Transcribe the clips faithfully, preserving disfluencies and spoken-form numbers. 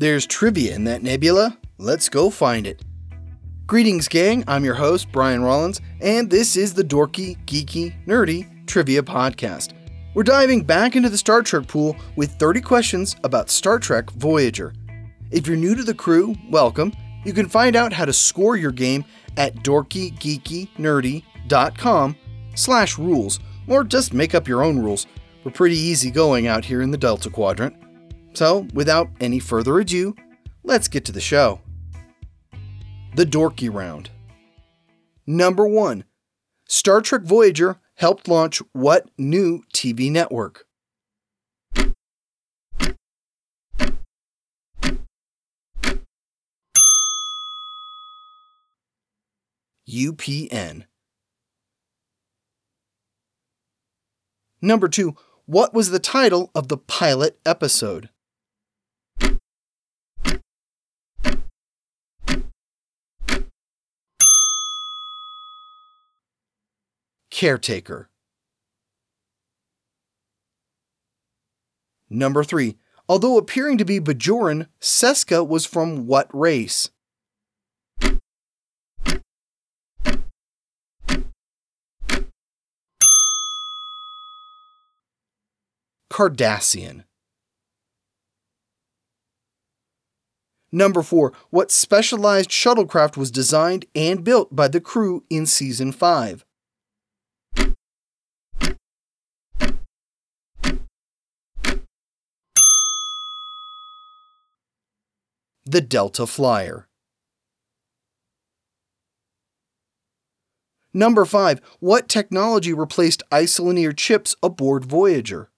There's trivia in that nebula. Let's go find it. Greetings, gang. I'm your host, Brian Rollins, and this is the Dorky, Geeky, Nerdy Trivia Podcast. We're diving back into the Star Trek pool with thirty questions about Star Trek Voyager. If you're new to the crew, welcome. You can find out how to score your game at dorkygeekynerdy.com slash rules, or just make up your own rules. We're pretty easy going out here in the Delta Quadrant. So, without any further ado, let's get to the show. The Dorky Round. Number one. Star Trek Voyager helped launch what new T V network? U P N. Number two. What was the title of the pilot episode? Caretaker. Number three. Although appearing to be Bajoran, Seska was from what race? Cardassian. Number four. What specialized shuttlecraft was designed and built by the crew in Season five? The Delta Flyer. Number five. What technology replaced isolinear chips aboard Voyager?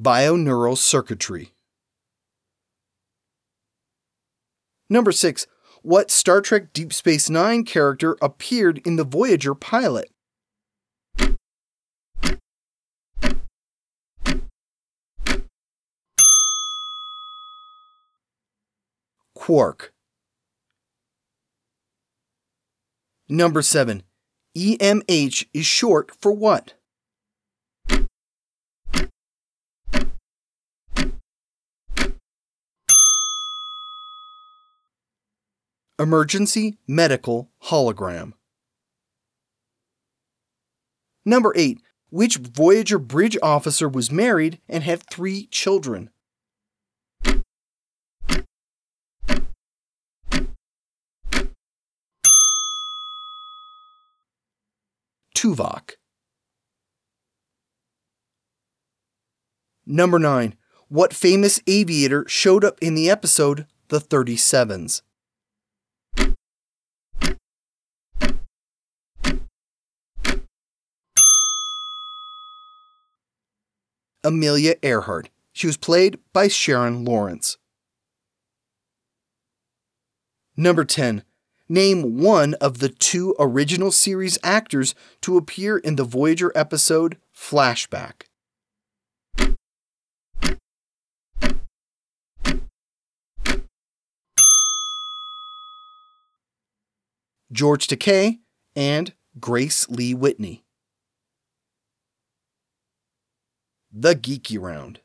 Bioneural circuitry. Number six. What Star Trek Deep Space Nine character appeared in the Voyager pilot? Quark. Number seven. E M H is short for what? Emergency Medical Hologram. Number eight. Which Voyager bridge officer was married and had three children? Tuvok. Number nine. What famous aviator showed up in the episode The thirty-sevens? Amelia Earhart. She was played by Sharon Lawrence. Number ten. Name one of the two original series actors to appear in the Voyager episode Flashback. George Takei and Grace Lee Whitney. The Geeky Round.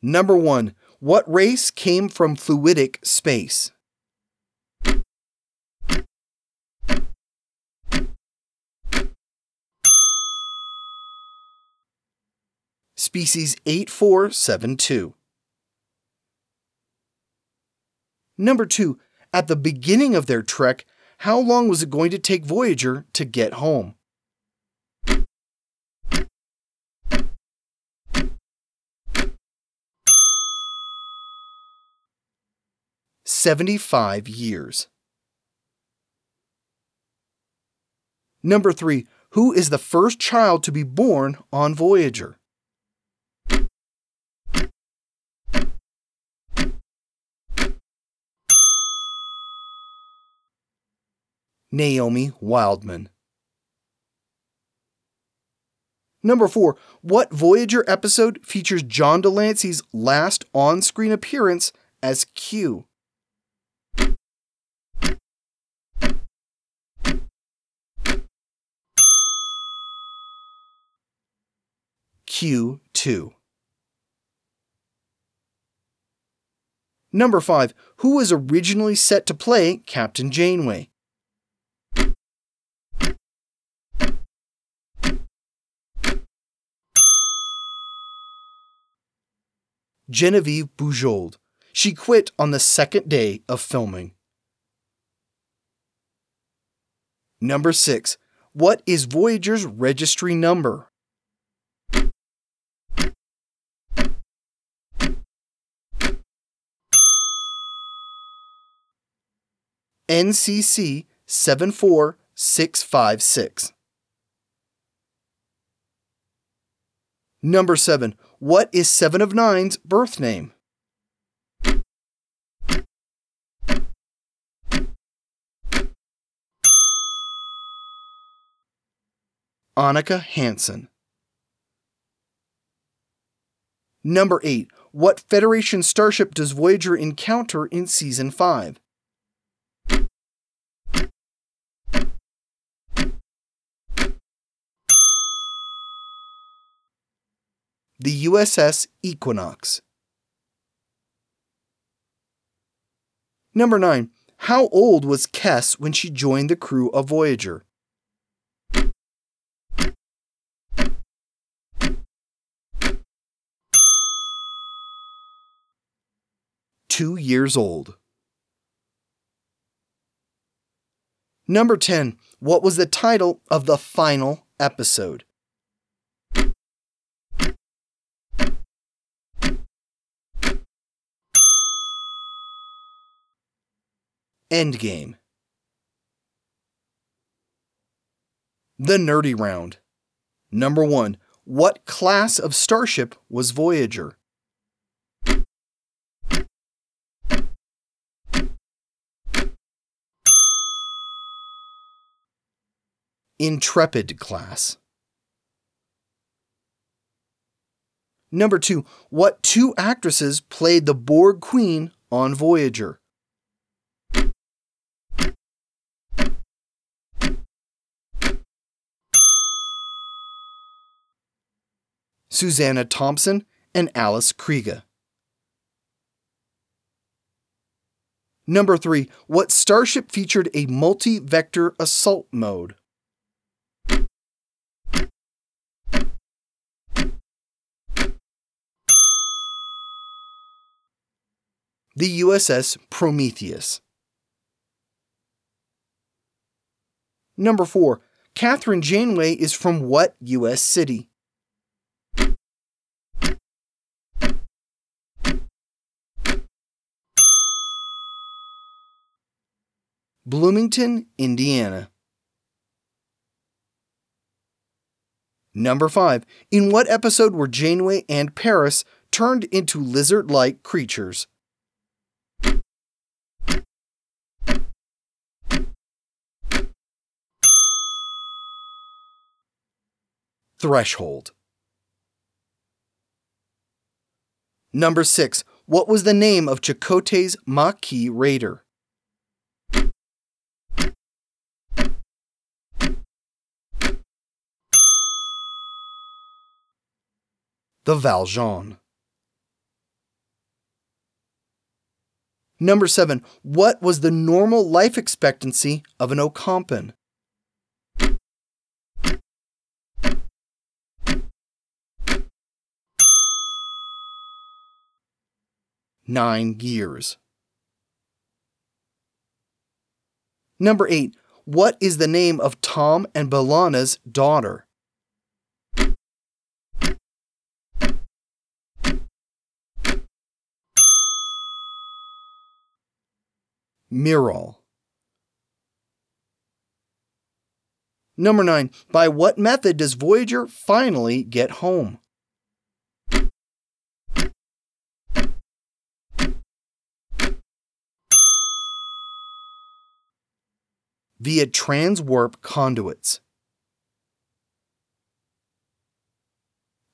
Number one. What race came from fluidic space? Species eight four seven two. Number two. At the beginning of their trek, how long was it going to take Voyager to get home? seventy-five years. Number three. Who is the first child to be born on Voyager? Naomi Wildman. Number four. What Voyager episode features John Delancey's last on-screen appearance as Q? Q two. Number five. Who was originally set to play Captain Janeway? Genevieve Bujold. She quit on the second day of filming. Number six. What is Voyager's registry number? N C C seven four six five six. Number seven. What is Seven of Nine's birth name? Annika Hansen. Number eight. What Federation starship does Voyager encounter in Season five? The U S S Equinox. Number nine. How old was Kes when she joined the crew of Voyager? Two years old. Number ten. What was the title of the final episode? Endgame. The Nerdy Round. Number one. What class of starship was Voyager? Intrepid class. Number two. What two actresses played the Borg Queen on Voyager? Susanna Thompson and Alice Krige. Number three. What starship featured a multi-vector assault mode? The U S S Prometheus. Number four. Catherine Janeway is from what U S city? Bloomington, Indiana. Number five. In what episode were Janeway and Paris turned into lizard-like creatures? Threshold. Number six. What was the name of Chakotay's Maquis raider? The Valjean. Number seven. What was the normal life expectancy of an Ocampan? Nine years. Number eight. What is the name of Tom and Bellana's daughter? Miral. Number nine. By what method does Voyager finally get home? Via transwarp conduits.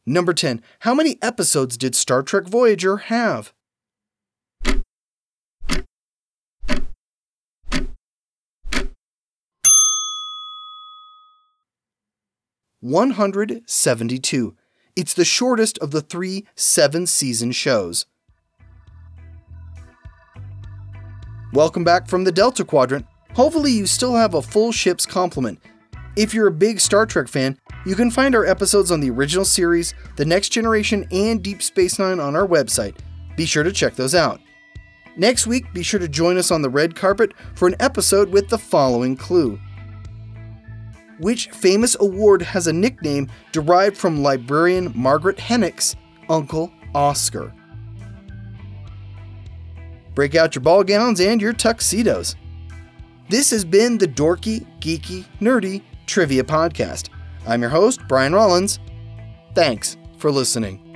Number ten. How many episodes did Star Trek Voyager have? one hundred seventy-two, It's the shortest of the three seven-season shows. Welcome back from the Delta Quadrant. Hopefully you still have a full ship's complement. If you're a big Star Trek fan, you can find our episodes on the original series, The Next Generation, and Deep Space Nine on our website. Be sure to check those out. Next week, be sure to join us on the red carpet for an episode with the following clue. Which famous award has a nickname derived from librarian Margaret Hennick's Uncle Oscar? Break out your ball gowns and your tuxedos. This has been the Dorky, Geeky, Nerdy Trivia Podcast. I'm your host, Brian Rollins. Thanks for listening.